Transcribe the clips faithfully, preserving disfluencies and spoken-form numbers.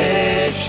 H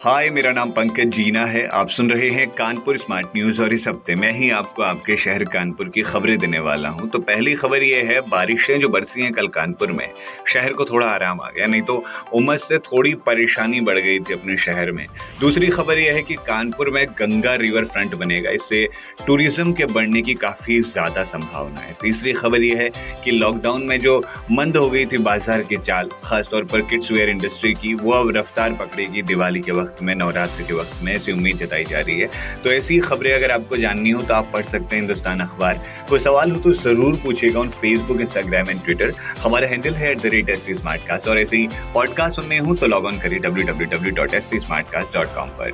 हाय, मेरा नाम पंकज जीना है। आप सुन रहे हैं कानपुर स्मार्ट न्यूज और इस हफ्ते मैं ही आपको आपके शहर कानपुर की खबरें देने वाला हूं। तो पहली खबर ये है, बारिशें जो बरसी हैं कल कानपुर में, शहर को थोड़ा आराम आ गया, नहीं तो उमस से थोड़ी परेशानी बढ़ गई थी अपने शहर में। दूसरी खबर यह है कि कानपुर में गंगा रिवर फ्रंट बनेगा, इससे टूरिज्म के बढ़ने की काफ़ी ज़्यादा संभावना है। तीसरी खबर यह है कि लॉकडाउन में जो मंद हो गई थी बाजार की चाल, खासतौर पर किड्स वेयर इंडस्ट्री की, वो अब रफ्तार पकड़ेगी दिवाली के वक्त में, नवरात्र के वक्त में, ऐसी उम्मीद जताई जा रही है। तो ऐसी खबरें अगर आपको जाननी हो तो आप पढ़ सकते हैं हिंदुस्तान अखबार। कोई सवाल हो तो जरूर पूछेगा on Facebook, Instagram and Twitter. हमारा हैंडल है at the rate H T smartcast और ऐसे ही पॉडकास्ट सुनने हो तो लॉग ऑन करिए W W W dot H T smartcast dot com पर।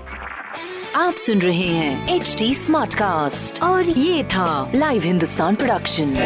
आप सुन रहे हैं एच डी स्मार्ट कास्ट और ये था लाइव हिंदुस्तान प्रोडक्शन।